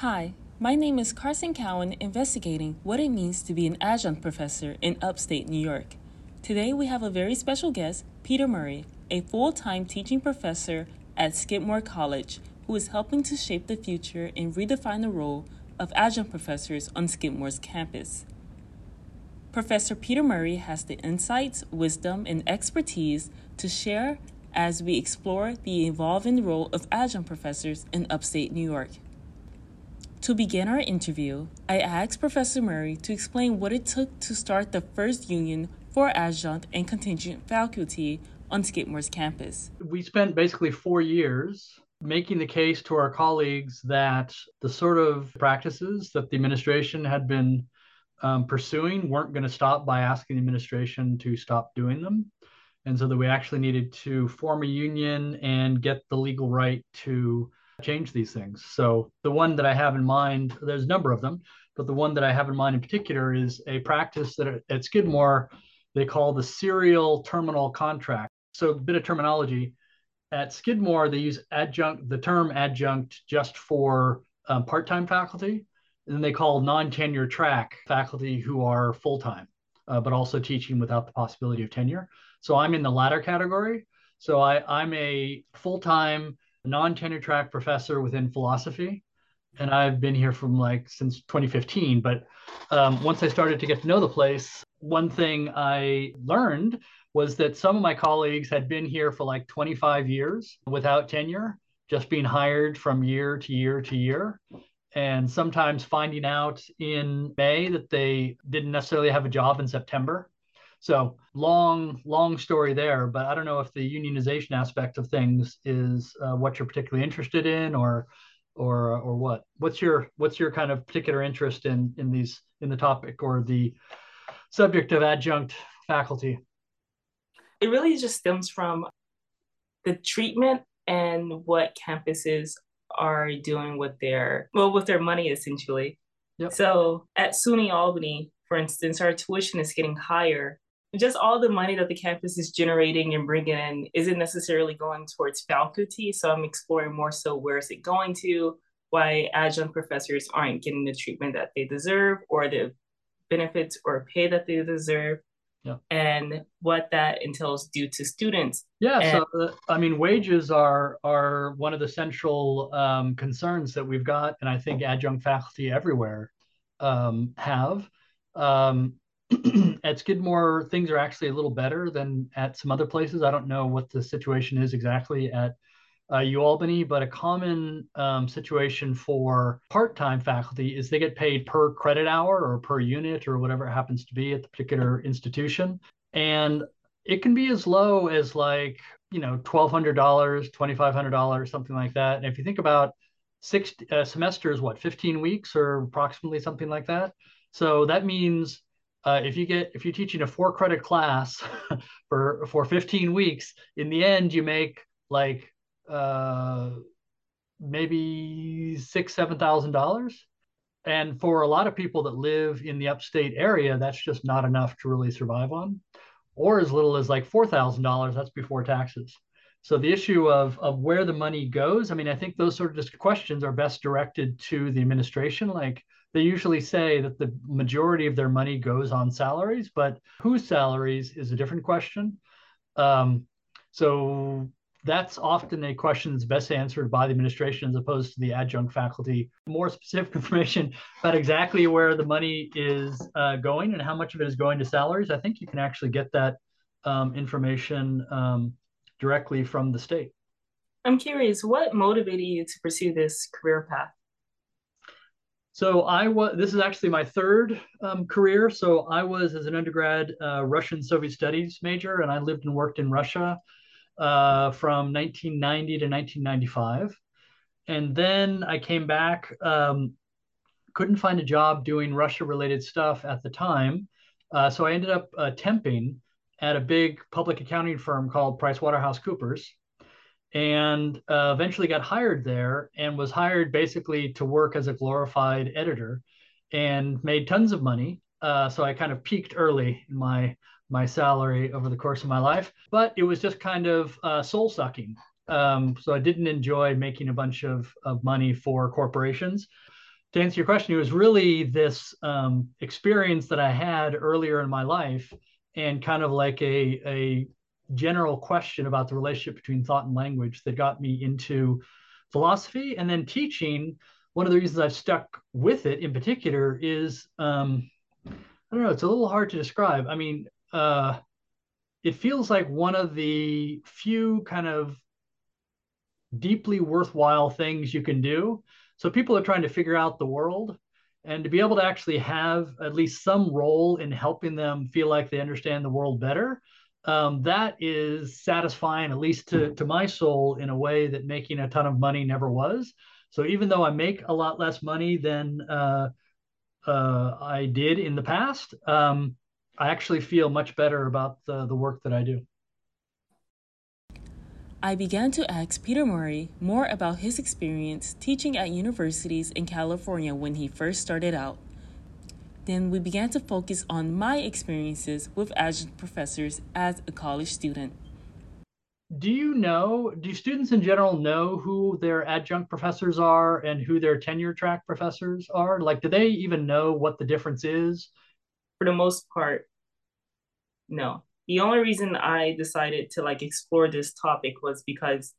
Hi, my name is Karsen Cowan, investigating what it means to be an adjunct professor in upstate New York. Today we have a very special guest, Peter Murray, a full-time teaching professor at Skidmore College, who is helping to shape the future and redefine the role of adjunct professors on Skidmore's campus. Professor Peter Murray has the insights, wisdom, and expertise to share as we explore the evolving role of adjunct professors in upstate New York. To begin our interview, I asked Professor Murray to explain what it took to start the first union for adjunct and contingent faculty on Skidmore's campus. We spent basically 4 years making the case to our colleagues that the sort of practices that the administration had been pursuing weren't going to stop by asking the administration to stop doing them. And so that we actually needed to form a union and get the legal right to change these things. So the one that I have in mind, there's a number of them, but the one that I have in mind in particular is a practice that at Skidmore they call the serial terminal contract. So a bit of terminology. At Skidmore, they use adjunct, the term adjunct, just for part-time faculty, and they call non-tenure track faculty who are full-time, but also teaching without the possibility of tenure. So I'm in the latter category. So I'm a full-time non-tenure track professor within philosophy, and I've been here from since 2015. But once I started to get to know the place, one thing I learned was that some of my colleagues had been here for 25 years without tenure, just being hired from year to year to year, and sometimes finding out in May that they didn't necessarily have a job in September. So long story there, but I don't know if the unionization aspect of things is what you're particularly interested in, or what. What's your kind of particular interest in the topic or the subject of adjunct faculty? It really just stems from the treatment and what campuses are doing with their money, essentially. Yep. So at SUNY Albany, for instance, our tuition is getting higher. Just all the money that the campus is generating and bringing in isn't necessarily going towards faculty. So I'm exploring more so where is it going to, why adjunct professors aren't getting the treatment that they deserve or the benefits or pay that they deserve. Yeah. And what that entails due to students. Yeah, wages are one of the central concerns that we've got, and I think adjunct faculty everywhere have. At Skidmore, things are actually a little better than at some other places. I don't know what the situation is exactly at UAlbany, but a common situation for part-time faculty is they get paid per credit hour or per unit or whatever it happens to be at the particular institution. And it can be as low as $1,200, $2,500, something like that. And if you think about a semester is 15 weeks or approximately something like that. So that means if you're teaching a 4-credit class for 15 weeks, in the end, you make maybe $6,000-$7,000. And for a lot of people that live in the upstate area, that's just not enough to really survive on, or as little as $4,000. That's before taxes. So the issue of where the money goes, I think those sort of questions are best directed to the administration. They usually say that the majority of their money goes on salaries, but whose salaries is a different question. So that's often a question that's best answered by the administration as opposed to the adjunct faculty. More specific information about exactly where the money is going and how much of it is going to salaries, I think you can actually get that information directly from the state. I'm curious, what motivated you to pursue this career path? So this is actually my third career. So I was, as an undergrad, Russian Soviet Studies major, and I lived and worked in Russia from 1990 to 1995. And then I came back, couldn't find a job doing Russia-related stuff at the time. So I ended up temping at a big public accounting firm called PricewaterhouseCoopers, and eventually got hired there, and was hired basically to work as a glorified editor and made tons of money. So I kind of peaked early in my salary over the course of my life, but it was just kind of soul-sucking. So I didn't enjoy making a bunch of money for corporations. to answer your question, it was really this experience that I had earlier in my life and kind of like a general question about the relationship between thought and language that got me into philosophy. And then teaching, one of the reasons I've stuck with it in particular is, I don't know, it's a little hard to describe. I mean, it feels like one of the few kind of deeply worthwhile things you can do. So people are trying to figure out the world, and to be able to actually have at least some role in helping them feel like they understand the world better, that is satisfying, at least to my soul, in a way that making a ton of money never was. So even though I make a lot less money than I did in the past, I actually feel much better about the work that I do. I began to ask Peter Murray more about his experience teaching at universities in California when he first started out. Then we began to focus on my experiences with adjunct professors as a college student. Do students in general know who their adjunct professors are and who their tenure track professors are? Like, do they even know what the difference is? For the most part, no. The only reason I decided to explore this topic was because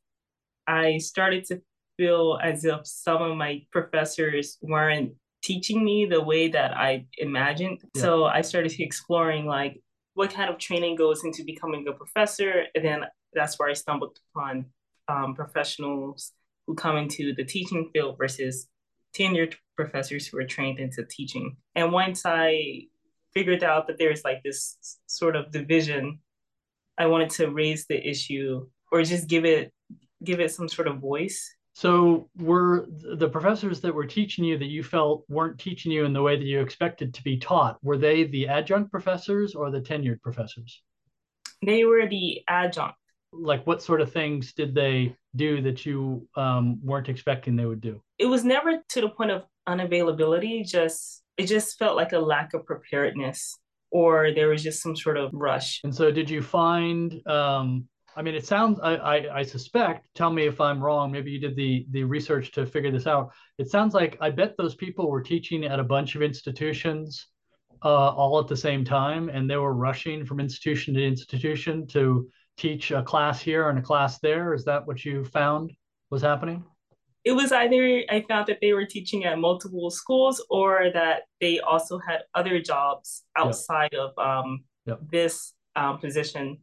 I started to feel as if some of my professors weren't teaching me the way that I imagined. Yeah. So I started exploring what kind of training goes into becoming a professor. And then that's where I stumbled upon professionals who come into the teaching field versus tenured professors who are trained into teaching. And once I figured out that there's this sort of division, I wanted to raise the issue or just give it some sort of voice. So were the professors that were teaching you that you felt weren't teaching you in the way that you expected to be taught, were they the adjunct professors or the tenured professors? They were the adjunct. What sort of things did they do that you weren't expecting they would do? It was never to the point of unavailability, it just felt like a lack of preparedness, or there was just some sort of rush. And so did you find, it sounds, I suspect, tell me if I'm wrong, maybe you did the research to figure this out. It sounds like, I bet those people were teaching at a bunch of institutions all at the same time, and they were rushing from institution to institution to teach a class here and a class there. Is that what you found was happening? It was either I found that they were teaching at multiple schools or that they also had other jobs outside of this position.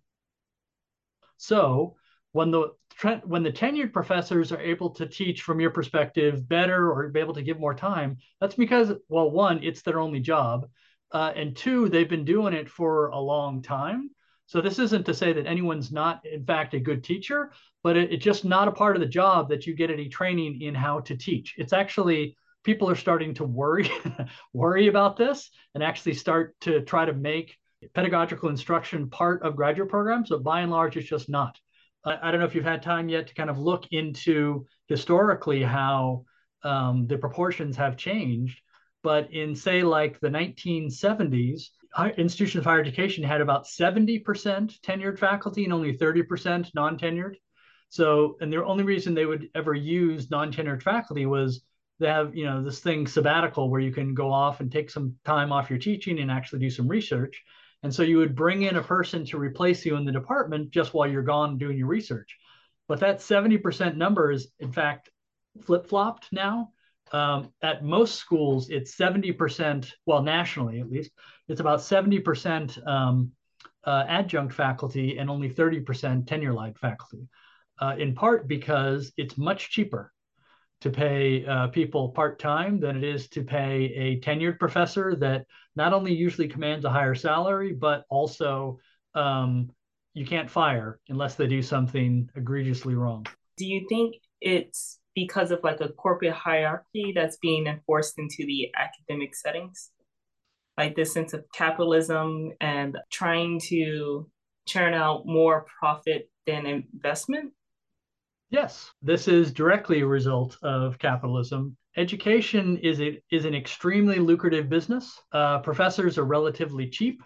So when the tenured professors are able to teach, from your perspective, better or be able to give more time, that's because, well, one, it's their only job. And two, they've been doing it for a long time. So this isn't to say that anyone's not, in fact, a good teacher, but it's just not a part of the job that you get any training in how to teach. It's actually, people are starting to worry about this and actually start to try to make pedagogical instruction part of graduate programs. So by and large, it's just not. I don't know if you've had time yet to kind of look into historically how the proportions have changed, but in, say, the 1970s, institutions of higher education had about 70% tenured faculty and only 30% non-tenured. So, and the only reason they would ever use non-tenured faculty was they have, this thing sabbatical where you can go off and take some time off your teaching and actually do some research. And so you would bring in a person to replace you in the department just while you're gone doing your research. But that 70% number is, in fact, flip-flopped now. At most schools, it's 70%, well, nationally at least, it's about 70% adjunct faculty and only 30% tenure-like faculty, in part because it's much cheaper to pay people part-time than it is to pay a tenured professor that not only usually commands a higher salary, but also you can't fire unless they do something egregiously wrong. Do you think it's because of a corporate hierarchy that's being enforced into the academic settings? This sense of capitalism and trying to churn out more profit than investment? Yes, this is directly a result of capitalism. Education is an extremely lucrative business. Professors are relatively cheap,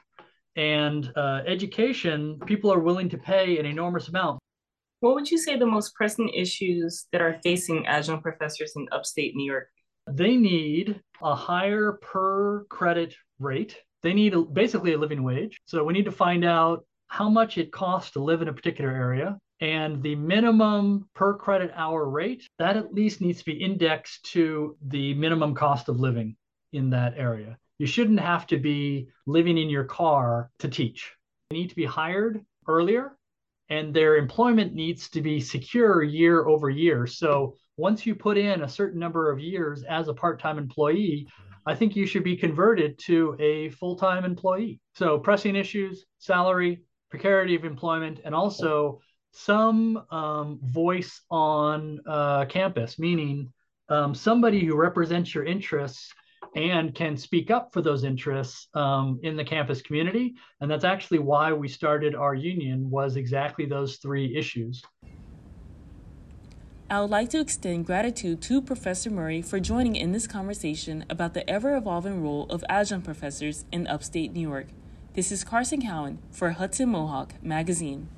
and education, people are willing to pay an enormous amount. What would you say the most pressing issues that are facing adjunct professors in upstate New York? They need a higher per credit rate. They need basically a living wage. So we need to find out how much it costs to live in a particular area. And the minimum per credit hour rate, that at least needs to be indexed to the minimum cost of living in that area. You shouldn't have to be living in your car to teach. They need to be hired earlier, and their employment needs to be secure year over year. So once you put in a certain number of years as a part-time employee, I think you should be converted to a full-time employee. So pressing issues, salary, precarity of employment, and also some voice on campus, meaning somebody who represents your interests and can speak up for those interests in the campus community. And that's actually why we started our union, was exactly those three issues. I would like to extend gratitude to Professor Murray for joining in this conversation about the ever-evolving role of adjunct professors in upstate New York. This is Karsen Cowan for Hudson Mohawk Magazine.